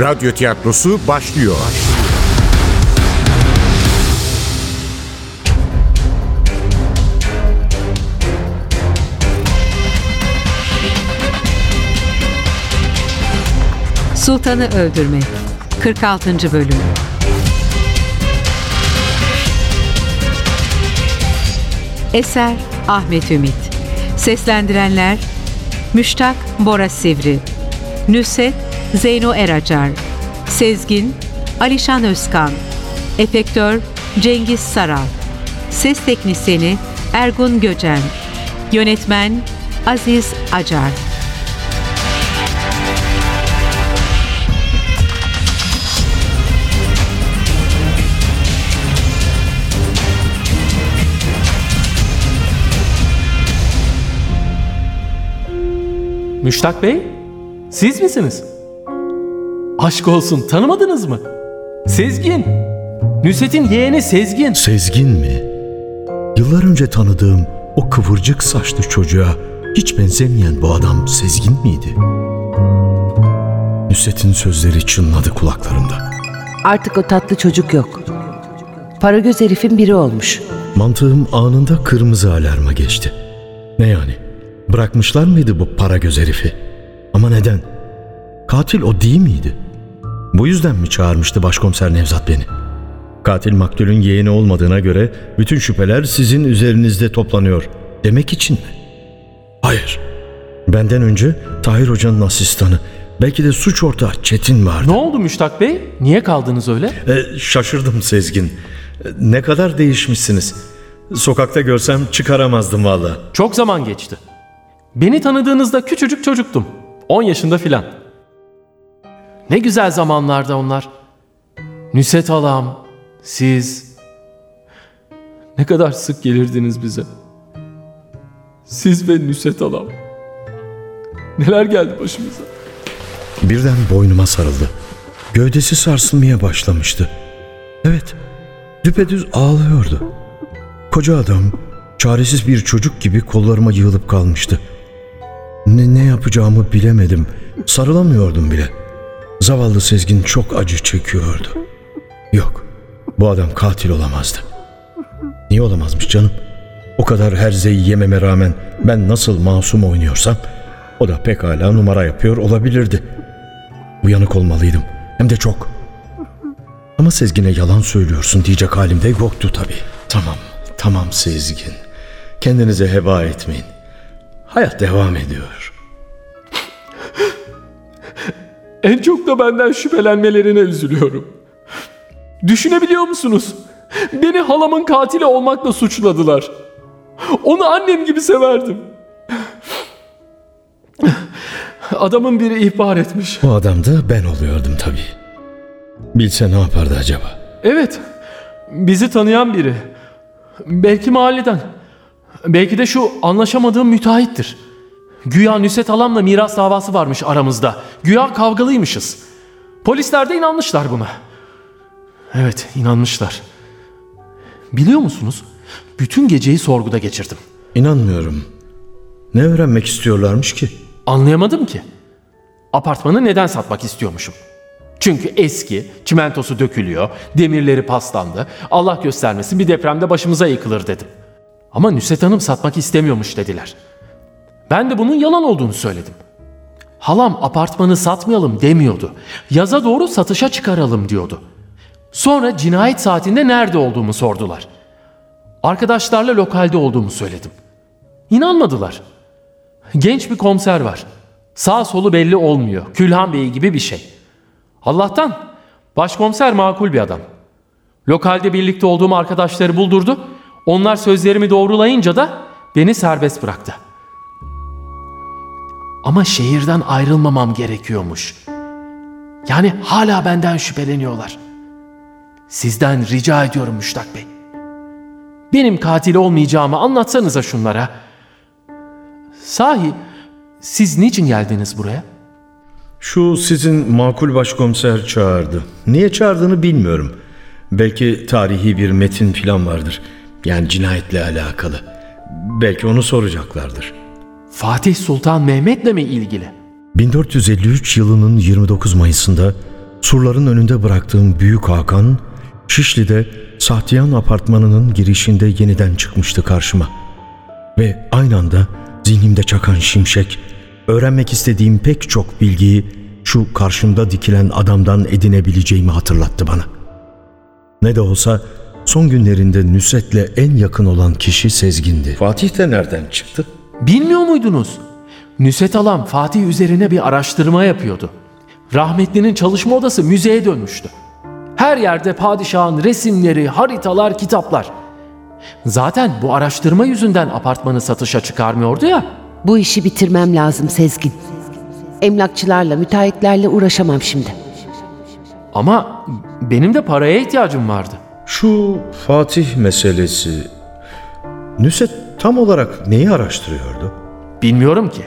Radyo tiyatrosu başlıyor. Sultanı Öldürmek 46. Bölüm. Eser Ahmet Ümit. Seslendirenler Müştak Bora Sivri, Nüset Zeyno Eracar, Sezgin Alişan Özkan, Efektör Cengiz Saral, Ses Teknisini Ergun Göçen, Yönetmen Aziz Acar. Müştak Bey, siz misiniz? Aşk olsun, tanımadınız mı? Sezgin, Nusret'in yeğeni Sezgin. Sezgin mi? Yıllar önce tanıdığım o kıvırcık saçlı çocuğa hiç benzemeyen bu adam Sezgin miydi? Nusret'in sözleri çınladı kulaklarımda. Artık o tatlı çocuk yok. Paragöz herifin biri olmuş. Mantığım anında kırmızı alarma geçti. Ne yani? Bırakmışlar mıydı bu Paragöz herifi? Ama neden? Katil o değil miydi? Bu yüzden mi çağırmıştı başkomiser Nevzat beni? Katil maktulün yeğeni olmadığına göre bütün şüpheler sizin üzerinizde toplanıyor demek için mi? Hayır. Benden önce Tahir Hoca'nın asistanı, belki de suç ortağı Çetin vardı. Ne oldu Müştak Bey? Niye kaldınız öyle? Şaşırdım Sezgin. Ne kadar değişmişsiniz. Sokakta görsem çıkaramazdım vallahi. Çok zaman geçti. Beni tanıdığınızda küçücük çocuktum. 10 yaşında filan. Ne güzel zamanlarda onlar. Nusret halam, siz. Ne kadar sık gelirdiniz bize. Siz ve Nusret halam. Neler geldi başımıza. Birden boynuma sarıldı. Gövdesi sarsılmaya başlamıştı. Evet, düpedüz ağlıyordu. Koca adam, çaresiz bir çocuk gibi kollarıma yığılıp kalmıştı. Ne yapacağımı bilemedim. Sarılamıyordum bile. Zavallı Sezgin çok acı çekiyordu. Yok, bu adam katil olamazdı. Niye olamazmış canım? O kadar herzeyi yememe rağmen ben nasıl masum oynuyorsam, o da pekala numara yapıyor olabilirdi. Uyanık olmalıydım. Hem de çok. Ama Sezgin'e yalan söylüyorsun diyecek halim de yoktu tabii. Tamam Sezgin. Kendinize heba etmeyin. Hayat devam ediyor. En çok da benden şüphelenmelerine üzülüyorum. Düşünebiliyor musunuz? Beni halamın katili olmakla suçladılar. Onu annem gibi severdim. Adamın biri ihbar etmiş. Bu adam da ben oluyordum tabii. Bilse ne yapardı acaba? Evet, bizi tanıyan biri. Belki mahalleden. Belki de şu anlaşamadığım müteahhittir. Güya Nusret halamla miras davası varmış aramızda. Güya kavgalıymışız. Polisler de inanmışlar buna. Evet, inanmışlar. Biliyor musunuz? Bütün geceyi sorguda geçirdim. İnanmıyorum. Ne öğrenmek istiyorlarmış ki? Anlayamadım ki. Apartmanı neden satmak istiyormuşum? Çünkü eski, çimentosu dökülüyor, demirleri paslandı. Allah göstermesin bir depremde başımıza yıkılır dedim. Ama Nusret Hanım satmak istemiyormuş dediler. Ben de bunun yalan olduğunu söyledim. Halam apartmanı satmayalım demiyordu. Yaza doğru satışa çıkaralım diyordu. Sonra cinayet saatinde nerede olduğumu sordular. Arkadaşlarla lokalde olduğumu söyledim. İnanmadılar. Genç bir komiser var. Sağ solu belli olmuyor. Külhan Bey gibi bir şey. Allah'tan başkomiser makul bir adam. Lokalde birlikte olduğum arkadaşları buldurdu. Onlar sözlerimi doğrulayınca da beni serbest bıraktı. Ama şehirden ayrılmamam gerekiyormuş. Yani hala benden şüpheleniyorlar. Sizden rica ediyorum Müştak Bey. Benim katil olmayacağımı anlatsanıza şunlara. Sahi siz niçin geldiniz buraya? Şu sizin makul başkomiser çağırdı. Niye çağırdığını bilmiyorum. Belki tarihi bir metin falan vardır. Yani cinayetle alakalı. Belki onu soracaklardır. Fatih Sultan Mehmet'le mi ilgili? 1453 yılının 29 Mayıs'ında surların önünde bıraktığım Büyük Hakan, Şişli'de Sahtiyan apartmanının girişinde yeniden çıkmıştı karşıma. Ve aynı anda zihnimde çakan şimşek, öğrenmek istediğim pek çok bilgiyi şu karşımda dikilen adamdan edinebileceğimi hatırlattı bana. Ne de olsa son günlerinde Nusret'le en yakın olan kişi Sezgin'di. Fatih de nereden çıktı? Bilmiyor muydunuz? Nusret Alam Fatih üzerine bir araştırma yapıyordu. Rahmetli'nin çalışma odası müzeye dönmüştü. Her yerde padişahın resimleri, haritalar, kitaplar. Zaten bu araştırma yüzünden apartmanı satışa çıkarmıyordu ya. Bu işi bitirmem lazım Sezgin. Emlakçılarla, müteahhitlerle uğraşamam şimdi. Ama benim de paraya ihtiyacım vardı. Şu Fatih meselesi... Nusret tam olarak neyi araştırıyordu? Bilmiyorum ki.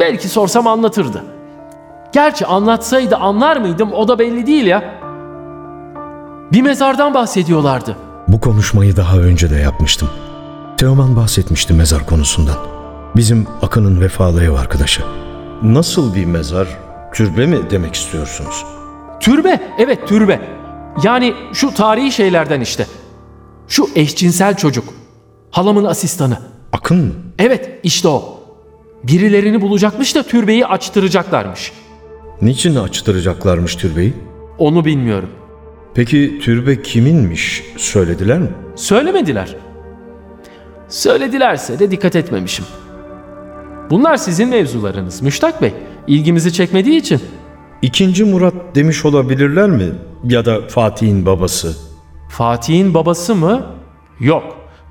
Belki sorsam anlatırdı. Gerçi anlatsaydı anlar mıydım o da belli değil ya. Bir mezardan bahsediyorlardı. Bu konuşmayı daha önce de yapmıştım. Teoman bahsetmişti mezar konusundan. Bizim Akın'ın vefalı ev arkadaşı. Nasıl bir mezar? Türbe mi demek istiyorsunuz? Türbe, evet türbe. Yani şu tarihi şeylerden işte. Şu eşcinsel çocuk. Halamın asistanı. Akın mı? Evet, işte o. Birilerini bulacakmış da türbeyi açtıracaklarmış. Niçin açtıracaklarmış türbeyi? Onu bilmiyorum. Peki türbe kiminmiş? Söylediler mi? Söylemediler. Söyledilerse de dikkat etmemişim. Bunlar sizin mevzularınız Müştak Bey. İlgimizi çekmediği için. İkinci Murat demiş olabilirler mi? Ya da Fatih'in babası. Fatih'in babası mı? Yok.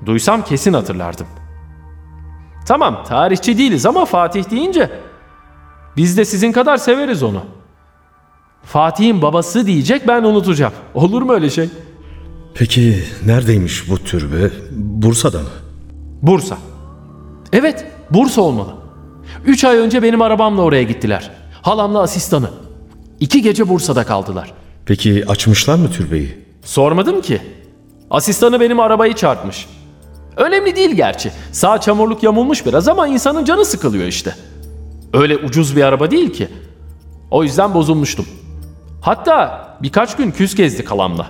Duysam kesin hatırlardım. Tamam, tarihçi değiliz ama Fatih deyince biz de sizin kadar severiz onu. Fatih'in babası diyecek, ben unutacağım. Olur mu öyle şey? Peki neredeymiş bu türbe? Bursa'da mı? Bursa. Evet, Bursa olmalı. 3 ay önce benim arabamla oraya gittiler. Halamla asistanı. 2 gece Bursa'da kaldılar. Peki açmışlar mı türbeyi? Sormadım ki. Asistanı benim arabayı çarpmış. Önemli değil gerçi. Sağ çamurluk yamulmuş biraz ama insanın canı sıkılıyor işte. Öyle ucuz bir araba değil ki. O yüzden bozulmuştum. Hatta birkaç gün küs gezdik halamla.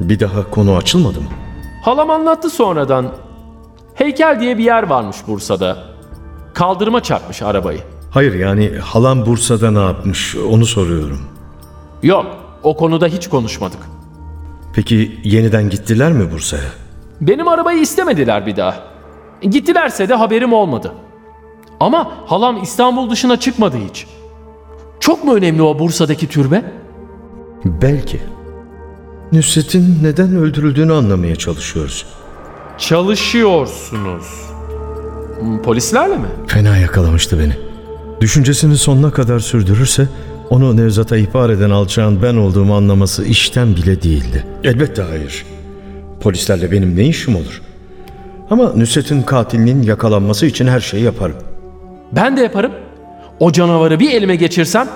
Bir daha konu açılmadı mı? Halam anlattı sonradan. Heykel diye bir yer varmış Bursa'da. Kaldırıma çarpmış arabayı. Hayır yani halam Bursa'da ne yapmış onu soruyorum. Yok, o konuda hiç konuşmadık. Peki yeniden gittiler mi Bursa'ya? Benim arabayı istemediler bir daha. Gittilerse de haberim olmadı. Ama halam İstanbul dışına çıkmadı hiç. Çok mu önemli o Bursa'daki türbe? Belki. Nusret'in neden öldürüldüğünü anlamaya çalışıyoruz. Çalışıyorsunuz. Polislerle mi? Fena yakalamıştı beni. Düşüncesini sonuna kadar sürdürürse onu Nevzat'a ihbar eden alçağın ben olduğumu anlaması işten bile değildi. Elbette hayır. Polislerle benim ne işim olur? Ama Nusret'in katilinin yakalanması için her şeyi yaparım. Ben de yaparım. O canavarı bir elime geçirsem?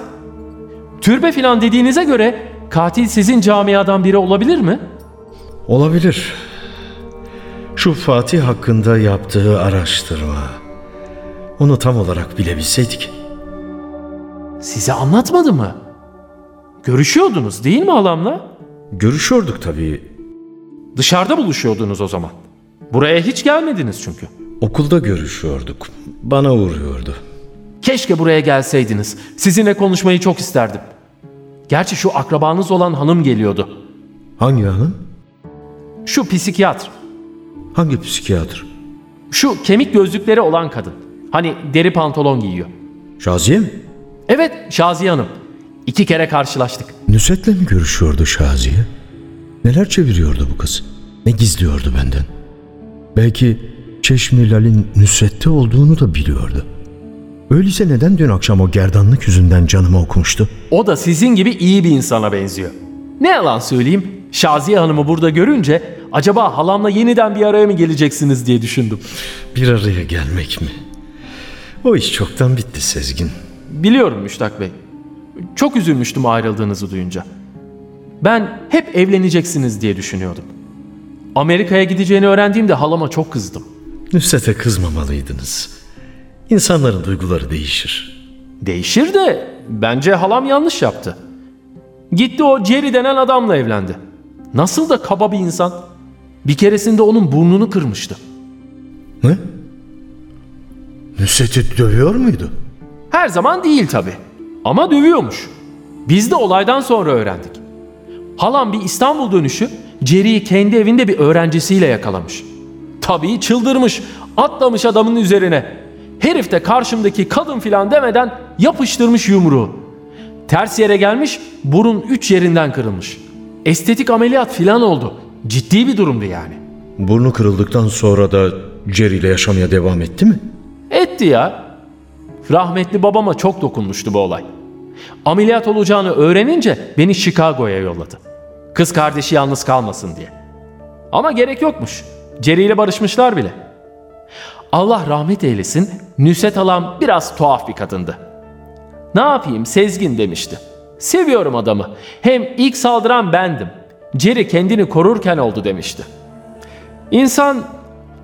Türbe filan dediğinize göre katil sizin camiadan biri olabilir mi? Olabilir. Şu Fatih hakkında yaptığı araştırma. Onu tam olarak bilebilseydik. Size anlatmadı mı? Görüşüyordunuz değil mi halamla? Görüşüyorduk tabii. Dışarıda buluşuyordunuz o zaman. Buraya hiç gelmediniz çünkü. Okulda görüşüyorduk. Bana uğruyordu. Keşke buraya gelseydiniz. Sizinle konuşmayı çok isterdim. Gerçi şu akrabanız olan hanım geliyordu. Hangi hanım? Şu psikiyatr. Hangi psikiyatr? Şu kemik gözlükleri olan kadın. Hani deri pantolon giyiyor. Şaziye mi? Evet, Şaziye Hanım. 2 kere karşılaştık. Nusret'le mi görüşüyordu Şaziye? Neler çeviriyordu bu kız? Ne gizliyordu benden? Belki Çeşmi Lal'in Nusret'te olduğunu da biliyordu. Öyleyse neden dün akşam o gerdanlık yüzünden canımı okumuştu? O da sizin gibi iyi bir insana benziyor. Ne yalan söyleyeyim, Şaziye Hanım'ı burada görünce acaba halamla yeniden bir araya mı geleceksiniz diye düşündüm. Bir araya gelmek mi? O iş çoktan bitti Sezgin. Biliyorum Müştak Bey. Çok üzülmüştüm ayrıldığınızı duyunca. Ben hep evleneceksiniz diye düşünüyordum. Amerika'ya gideceğini öğrendiğimde halama çok kızdım. Nusret'e kızmamalıydınız. İnsanların duyguları değişir. Değişir de bence halam yanlış yaptı. Gitti o Jerry denen adamla evlendi. Nasıl da kaba bir insan. Bir keresinde onun burnunu kırmıştı. Ne? Nusret'i dövüyor muydu? Her zaman değil tabii. Ama dövüyormuş. Biz de olaydan sonra öğrendik. Halam bir İstanbul dönüşü Jerry'i kendi evinde bir öğrencisiyle yakalamış. Tabii çıldırmış, atlamış adamın üzerine. Herif de karşımdaki kadın filan demeden yapıştırmış yumruğu. Ters yere gelmiş, burun 3 yerinden kırılmış. Estetik ameliyat filan oldu. Ciddi bir durumdu yani. Burnu kırıldıktan sonra da Jerry ile yaşamaya devam etti mi? Etti ya. Rahmetli babama çok dokunmuştu bu olay. Ameliyat olacağını öğrenince beni Chicago'ya yolladı. Kız kardeşi yalnız kalmasın diye. Ama gerek yokmuş. Jerry ile barışmışlar bile. Allah rahmet eylesin, Nusret halam biraz tuhaf bir kadındı. Ne yapayım Sezgin demişti. Seviyorum adamı. Hem ilk saldıran bendim. Jerry kendini korurken oldu demişti. İnsan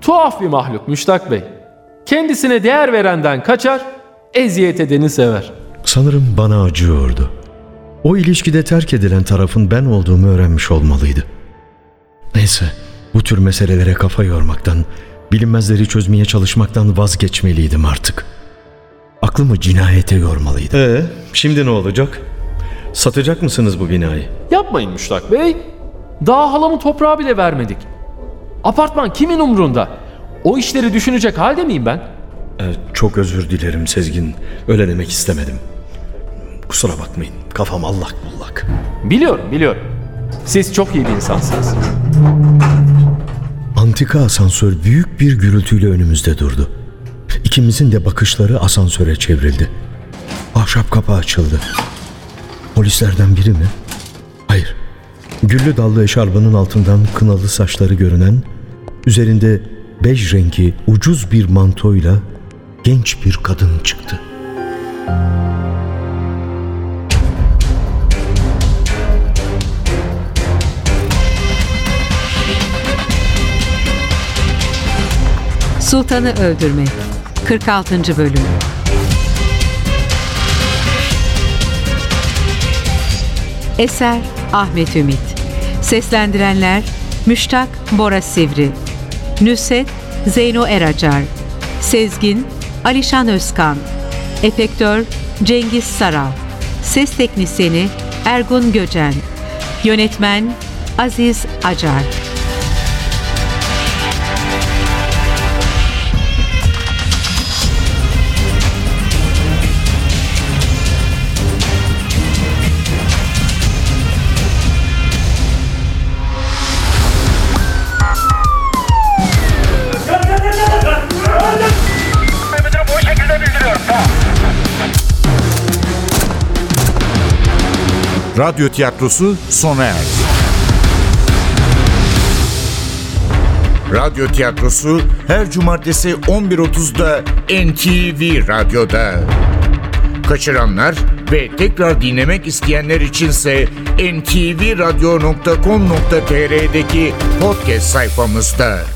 tuhaf bir mahluk Müştak Bey. Kendisine değer verenden kaçar, eziyet edeni sever. Sanırım bana acıyordu. O ilişkide terk edilen tarafın ben olduğumu öğrenmiş olmalıydı. Neyse, bu tür meselelere kafa yormaktan, bilinmezleri çözmeye çalışmaktan vazgeçmeliydim artık. Aklımı cinayete yormalıydım. Şimdi ne olacak? Satacak mısınız bu binayı? Yapmayın Müştak Bey. Daha halamı toprağa bile vermedik. Apartman kimin umrunda? O işleri düşünecek halde miyim ben? Çok özür dilerim Sezgin. Öyle demek istemedim. Kusura bakmayın. Kafam allak bullak. Biliyorum. Siz çok iyi bir insansınız. Antika asansör büyük bir gürültüyle önümüzde durdu. İkimizin de bakışları asansöre çevrildi. Ahşap kapağı açıldı. Polislerden biri mi? Hayır. Güllü dallı eşarbının altından kınalı saçları görünen, üzerinde bej rengi ucuz bir mantoyla genç bir kadın çıktı. Sultanı Öldürmek 46. Bölüm. Eser Ahmet Ümit. Seslendirenler Müştak Bora Sivri, Nusret Zeyno Eracar, Sezgin Alişan Özkan, efektör Cengiz Saral, ses teknisyeni Ergun Göçen, yönetmen Aziz Acar. Radyo tiyatrosu sona erdi. Radyo tiyatrosu her cumartesi 11.30'da NTV Radyo'da. Kaçıranlar ve tekrar dinlemek isteyenler içinse ntvradyo.com.tr'deki podcast sayfamızda.